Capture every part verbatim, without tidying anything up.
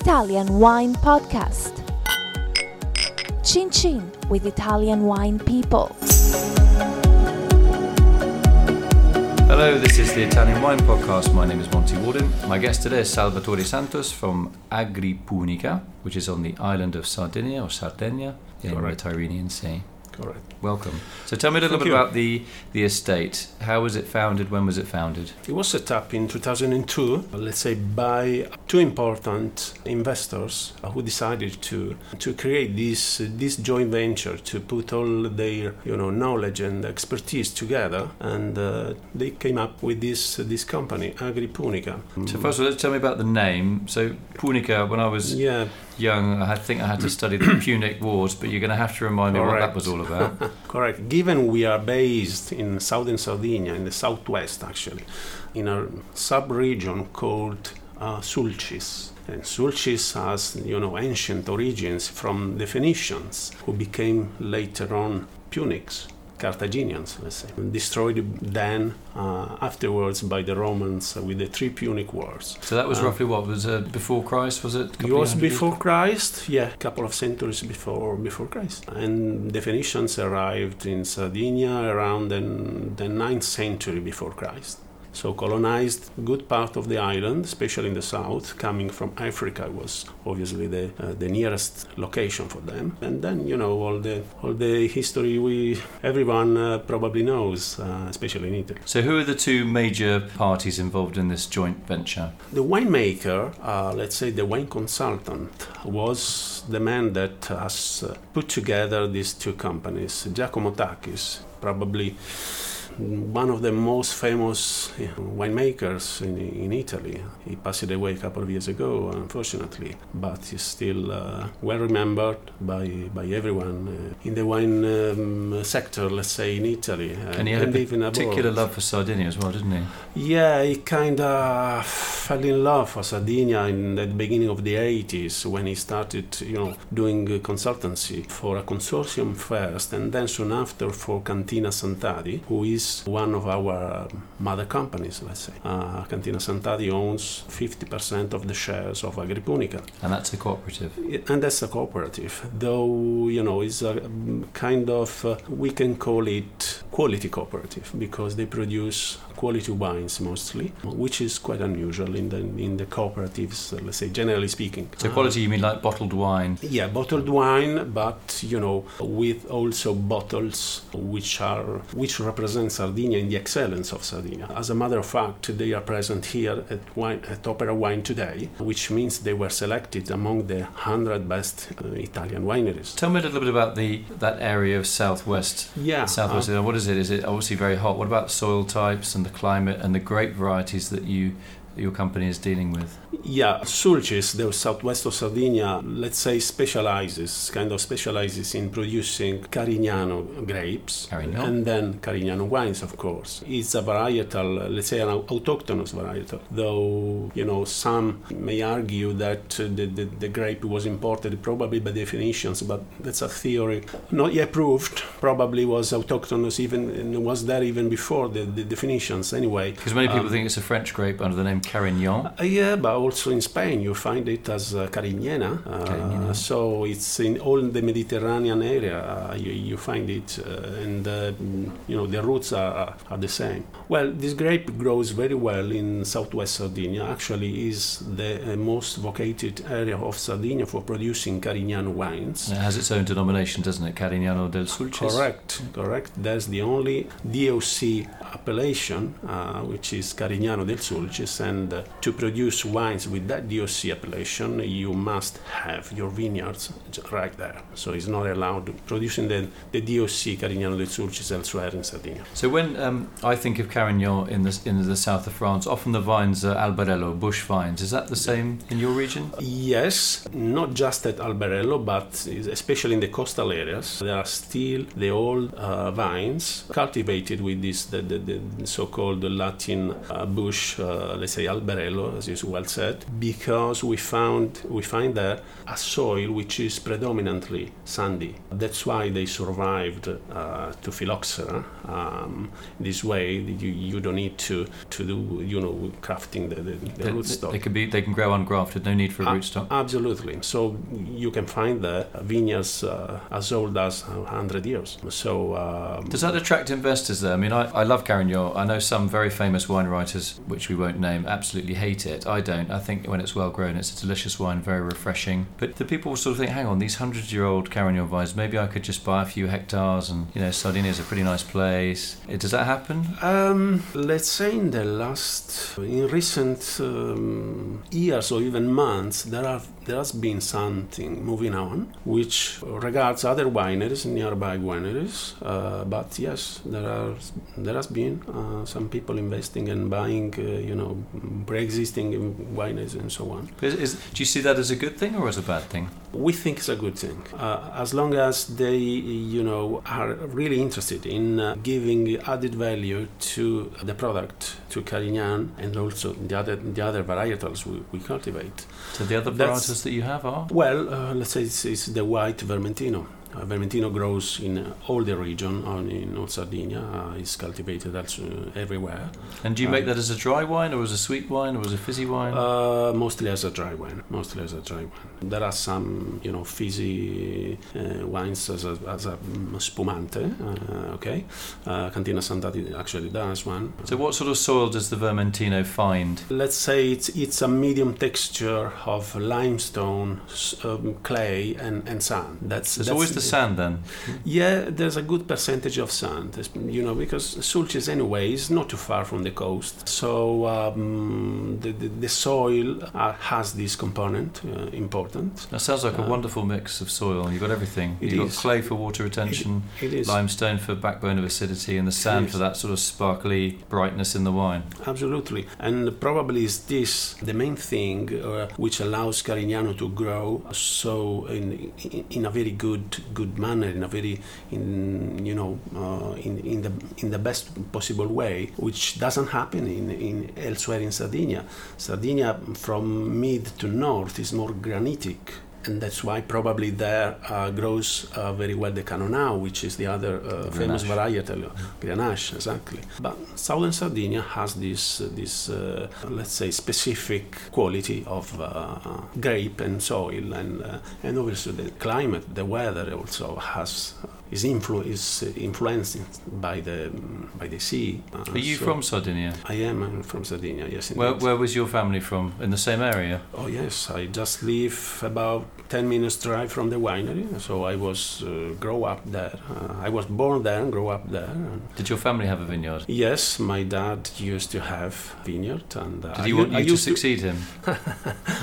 Italian Wine Podcast. Chin Chin with Italian Wine People. Hello, this is the Italian Wine Podcast. My name is Monty Waldin. My guest today is Salvatore Santus from AgriPunica, which is on the island of Sardinia or Sardinia in the Tyrrhenian Sea. Correct. Welcome. So tell me a little Thank bit you. about the, the estate. How was it founded? When was it founded? It was set up in two thousand two, let's say, by two important investors who decided to to create this this joint venture, to put all their you know knowledge and expertise together, and uh, they came up with this this company, AgriPunica. So first of all, tell me about the name. So Punica, when I was yeah. young, I think I had to study the Punic Wars, but you're going to have to remind me Correct. what that was all about. Correct. Given we are based in southern Sardinia, in the southwest actually, in a sub-region called uh, Sulcis. And Sulcis has, you know, ancient origins from the Phoenicians, who became later on Punics, Carthaginians, let's say, destroyed then uh, afterwards by the Romans with the three Punic Wars. So that was uh, roughly what was uh, before Christ, was it? It was before years? Christ, yeah, a couple of centuries before before Christ. And the Phoenicians arrived in Sardinia around the, the ninth century before Christ. So colonized good part of the island, especially in the south, coming from Africa was obviously the uh, the nearest location for them. And then you know all the all the history we everyone uh, probably knows, uh, especially in Italy. So who are the two major parties involved in this joint venture? The winemaker, uh, let's say the wine consultant, was the man that has uh, put together these two companies. Giacomo Tachis, probably one of the most famous winemakers in, in Italy. He passed away a couple of years ago, unfortunately, but he's still uh, well remembered by by everyone uh, in the wine um, sector, let's say, in Italy. Uh, and he had and a even particular abroad. love for Sardinia as well, didn't he? Yeah, he kind of fell in love for Sardinia in the beginning of the eighties, when he started, you know, doing consultancy for a consortium first, and then soon after for Cantina Santadi, who is one of our mother companies, let's say. Uh, Cantina Santadi owns fifty percent of the shares of AgriPunica. And that's a cooperative? And that's a cooperative, though, you know, it's a kind of, uh, we can call it quality cooperative, because they produce quality wines mostly, which is quite unusual in the in the cooperatives, uh, let's say, generally speaking. So quality, uh, you mean like bottled wine? Yeah, bottled wine, but, you know, with also bottles which are, which represent Sardinia in the excellence of Sardinia. As a matter of fact, they are present here at, wine, at Opera Wine today, which means they were selected among the one hundred best uh, Italian wineries. Tell me a little bit about the that area of southwest. Yeah, southwest. Uh, what is it? Is it obviously very hot? What about soil types and the climate and the grape varieties that you? your company is dealing with? Yeah, Sulcis, the southwest of Sardinia, let's say specializes, kind of specializes in producing Carignano grapes, Carignano. and then Carignano wines, of course. It's a varietal, let's say an autochthonous varietal, though, you know, some may argue that the, the, the grape was imported probably by the Phoenicians, but that's a theory not yet proved. Probably was autochthonous, even was there even before the, the, the Phoenicians anyway. Because many people um, think it's a French grape under the name Carignan. Uh, yeah, but also in Spain you find it as uh, Carignana. Uh, Carignana. So it's in all the Mediterranean area uh, you, you find it, uh, and uh, you know the roots are, are the same. Well, this grape grows very well in southwest Sardinia. Actually, is the uh, most vocated area of Sardinia for producing Carignano wines. And it has its own denomination, doesn't it? Carignano del Sulcis. Correct, correct. That's the only D O C appellation, uh, which is Carignano del Sulcis. And uh, to produce wines with that D O C appellation, you must have your vineyards right there. So it's not allowed producing the, the D O C Carignano del Sulcis elsewhere in Sardinia. So when um, I think of Carignan in the, in the south of France, often the vines are Albarello, bush vines. Is that the same in your region? Yes, not just at Albarello, but especially in the coastal areas. There are still the old uh, vines cultivated with this the, the, the so-called Latin uh, bush, uh, let's say, say alberello, as is well said, because we found we find there a soil which is predominantly sandy. That's why they survived uh, to phylloxera. Um, this way, you, you don't need to, to do you know crafting the, the, the they, rootstock. They can be they can grow ungrafted. No need for a uh, rootstock. Absolutely. So you can find the vineyards uh, as old as one hundred years. So um, does that attract investors there? I mean, I, I love Carignan. I know some very famous wine writers, which we won't name, absolutely hate it. I don't. I think when it's well grown, it's a delicious wine, very refreshing. But the people sort of think, hang on, these hundred-year-old Carignan vines, maybe I could just buy a few hectares and, you know, Sardinia is a pretty nice place. Does that happen? Um, let's say in the last, in recent um, years or even months, there are there has been something moving on, which regards other wineries, nearby wineries. Uh, but yes, there are there has been uh, some people investing and buying, uh, you know, pre-existing wineries and so on. Is, is, do you see that as a good thing or as a bad thing? We think it's a good thing, uh, as long as they, you know, are really interested in uh, giving added value to the product, to Carignan, and also the other the other varietals we, we cultivate. So the other varietals that you have are? Well, uh, let's say it's, it's the white Vermentino. Uh, Vermentino grows in uh, all the region, on, in North Sardinia. Uh, it's cultivated also everywhere. And do you make um, that as a dry wine, or as a sweet wine, or as a fizzy wine? Uh, mostly as a dry wine. Mostly as a dry wine. There are some, you know, fizzy uh, wines as a, as a spumante. Uh, okay, uh, Cantina Santadi actually does one. So, what sort of soil does the Vermentino find? Let's say it's it's a medium texture of limestone, um, clay, and, and sand. That's, that's always. The sand, then? Yeah, there's a good percentage of sand, you know, because Sulcis anyway is not too far from the coast, so um, the, the, the soil uh, has this component, uh, important. That sounds like uh, a wonderful mix of soil. You've got everything. You've got is. clay for water retention, it, it limestone for backbone of acidity, and the sand for that sort of sparkly brightness in the wine. Absolutely, and probably is this the main thing uh, which allows Carignano to grow so in in, in a very good good manner, in a very, in you know, uh, in in the in the best possible way, which doesn't happen in, in elsewhere in Sardinia. Sardinia from mid to north is more granitic, and that's why probably there uh, grows uh, very well the Canonao, which is the other uh, famous varietal, Grenache, exactly. But southern Sardinia has this, uh, this uh, let's say, specific quality of uh, grape and soil, and uh, and obviously the climate, the weather also has. Is influ is influenced by the by the sea. Uh, Are you so from Sardinia? I am I'm from Sardinia. Yes. Where, where was your family from? In the same area? Oh yes, I just live about ten minutes drive from the winery, so I was uh, grow up there. Uh, I was born there and grew up there. Did your family have a vineyard? Yes, my dad used to have vineyard, and uh, did he I, want you I to succeed to... him?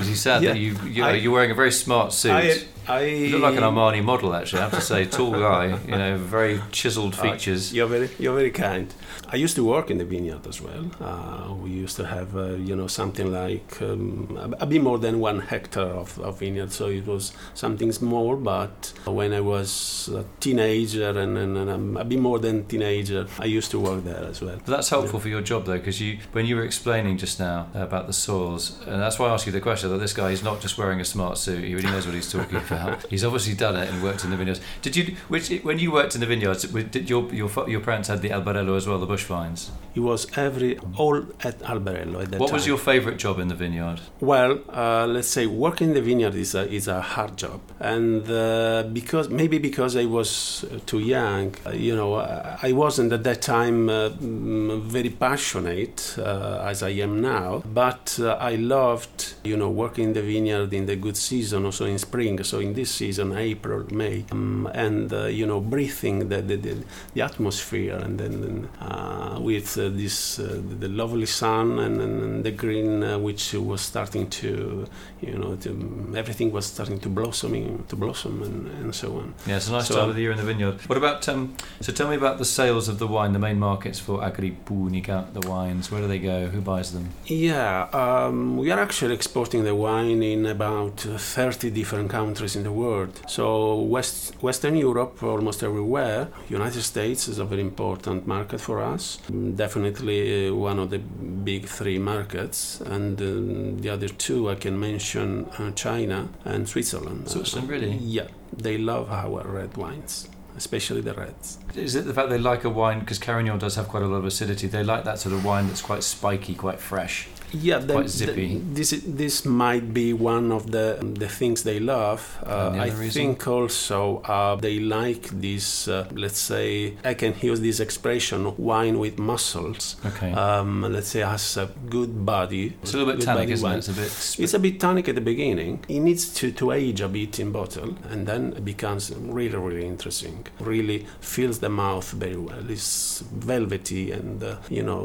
Was he sad yeah, that you you I, you're wearing a very smart suit? I, I, you look like an Armani model, actually. I have to say, tall guy, you know, very chiseled features. Uh, you're very, you're very kind. I used to work in the vineyard as well. Uh, we used to have, uh, you know, something like um, a bit more than one hectare of, of vineyard. So it was something small. But when I was a teenager and, and, and um, a bit more than teenager, I used to work there as well. But that's helpful yeah. for your job, though, because you, when you were explaining just now about the soils, and that's why I asked you the question that this guy is not just wearing a smart suit; he really knows what he's talking about. He's obviously done it and worked in the vineyards. Did you? Which when you worked in the vineyards, did your your your parents had the alberello as well, the bush vines? It was every all at alberello at that What time. Was your favourite job in the vineyard? Well, uh, let's say working in the vineyard is a is a hard job, and uh, because maybe because I was too young, you know, I wasn't at that time uh, very passionate uh, as I am now. But uh, I loved, you know, working in the vineyard in the good season, also in spring. So in this season, April, May, um, and uh, you know, breathing the the, the, the atmosphere, and then uh, with uh, this uh, the lovely sun and, and the green, uh, which was starting to, you know, to, everything was starting to blossoming, to blossom, and, and so on. Yeah, it's a nice so, time of the year in the vineyard. What about um? So tell me about the sales of the wine, the main markets for AgriPunica, the wines. Where do they go? Who buys them? Yeah, um, we are actually. Exp- exporting the wine in about thirty different countries in the world. So West, Western Europe, almost everywhere. United States is a very important market for us. Definitely one of the big three markets. And uh, the other two I can mention uh, China and Switzerland. Switzerland, really? Yeah. They love our red wines, especially the reds. Is it the fact they like a wine, because Carignan does have quite a lot of acidity, they like that sort of wine that's quite spiky, quite fresh, yeah, quite the, zippy? The, this this might be one of the the things they love. Uh, the I reason? think also uh, they like this, uh, let's say, I can use this expression, wine with muscles. Okay. Um, let's say has a good body. It's a little bit tannic, isn't it? It's a bit, sp- it's a bit tannic at the beginning. It needs to, to age a bit in bottle, and then it becomes really, really interesting. Really fills the mouth very well. It's velvety and uh, you know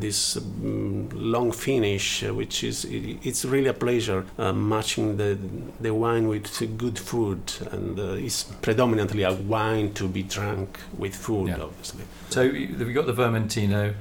this um, long finish, uh, which is it, it's really a pleasure uh, matching the the wine with good food, and uh, it's predominantly a wine to be drunk with food, yeah. Obviously. So we got the Vermentino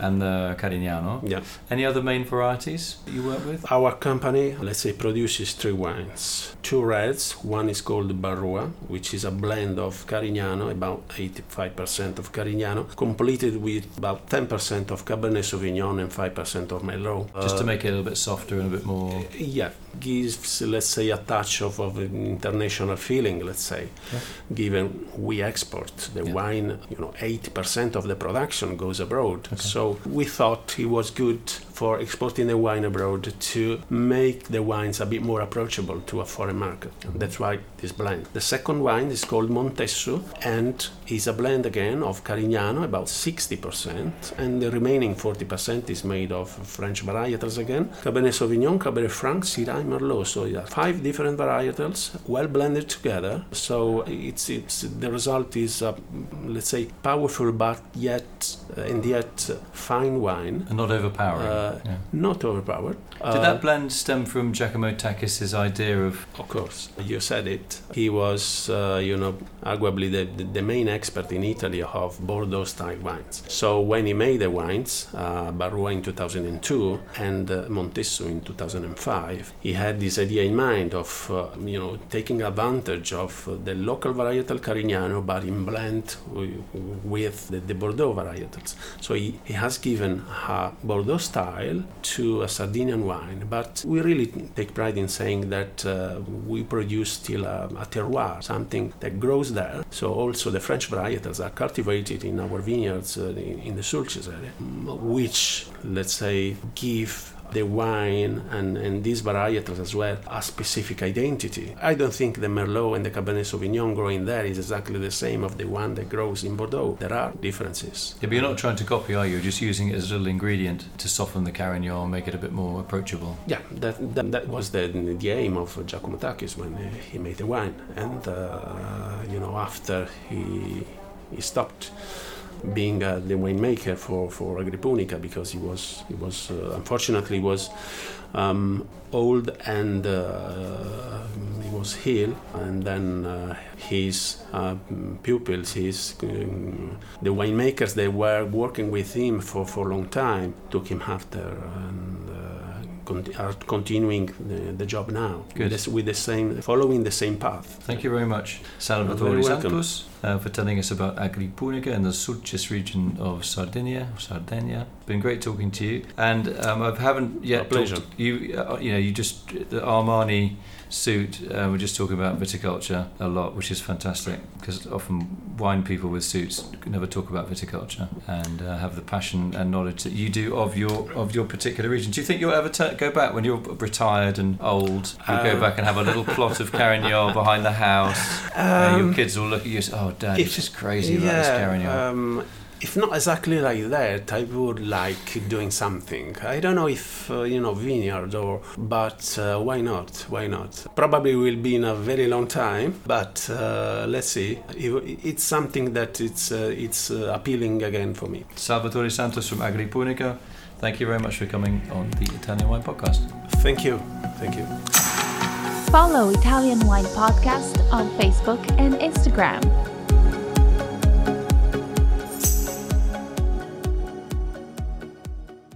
and the Carignano. Yeah. Any other main varieties that you work with? Our company, let's say, produces three wines: two reds. One is called Barua, which is a blend of Carignano, about eighty-five percent of Carignano, completed with about ten percent of Cabernet Sauvignon and five percent of Merlot. Just uh, to make it a little bit softer and a bit more... Yeah, gives, let's say, a touch of, of an international feeling, let's say, yeah. Given we export the yeah. wine, you know, eighty percent of the production goes abroad. Okay. So we thought it was good for exporting the wine abroad to make the wines a bit more approachable to a foreign market. Mm-hmm. That's why this blend. The second wine is called Montessu, and is a blend again of Carignano, about sixty percent, and the remaining forty percent is made of French varietals again, Cabernet Sauvignon, Cabernet Franc, Syrah and Merlot. So yeah, five different varietals, well blended together. So it's it's the result is a, let's say, powerful but yet uh, and yet uh, fine wine. And not overpowering. Uh, yeah. Not overpowered. Uh, Did that blend stem from Giacomo Tachis' idea of... Of course, you said it. He was, uh, you know, arguably the, the, the main expert in Italy of Bordeaux-style wines. So when he made the wines, uh, Barua in two thousand two and uh, Montessu in two thousand five, he had this idea in mind of, uh, you know, taking advantage of uh, the local varietal Carignano, but in blend w- with the, the Bordeaux varietals. So he, he has given a Bordeaux style to a Sardinian wine, but we really take pride in saying that uh, we produce still a, a terroir, something that grows there. So also the French varietals are cultivated in our vineyards uh, in, in the Sulcis area, which, let's say, give the wine and, and these varietals as well a specific identity. I don't think the Merlot and the Cabernet Sauvignon growing there is exactly the same of the one that grows in Bordeaux. There are differences. Yeah, but you're not trying to copy, are you? You're just using it as a little ingredient to soften the Carignan, make it a bit more approachable. Yeah, that that, that was the, the aim of Giacomo Tachis when he made the wine. And, uh, you know, after he he stopped being uh, the winemaker for, for AgriPunica, because he was, he was uh, unfortunately, was um, old and uh, he was ill, and then uh, his uh, pupils, his um, the winemakers they were working with him for, for a long time, took him after and uh, con- are continuing the, the job now. Good. With, the, with the same, following the same path. Thank you very much, Salvatore Santus. Uh, for telling us about AgriPunica and the Sulcis region of Sardinia. Sardinia. It's been great talking to you, and um, I haven't yet talked. You, uh, you know, you just the Armani suit. Uh, we're just talking about viticulture a lot, which is fantastic, because often wine people with suits never talk about viticulture and uh, have the passion and knowledge that you do of your of your particular region. Do you think you'll ever t- go back when you're retired and old? You'll um. go back and have a little plot of Carignan behind the house. Um. Uh, your kids will look at you. Oh, Oh, Dad, it's just crazy about yeah, this carrying on. Um, if not exactly like that, I would like doing something. I don't know if, uh, you know, vineyard or... But uh, why not? Why not? Probably will be in a very long time, but uh, let's see. It, it's something that it's, uh, it's uh, appealing again for me. Salvatore Santus from AgriPunica, thank you very much for coming on the Italian Wine Podcast. Thank you. Thank you. Follow Italian Wine Podcast on Facebook and Instagram.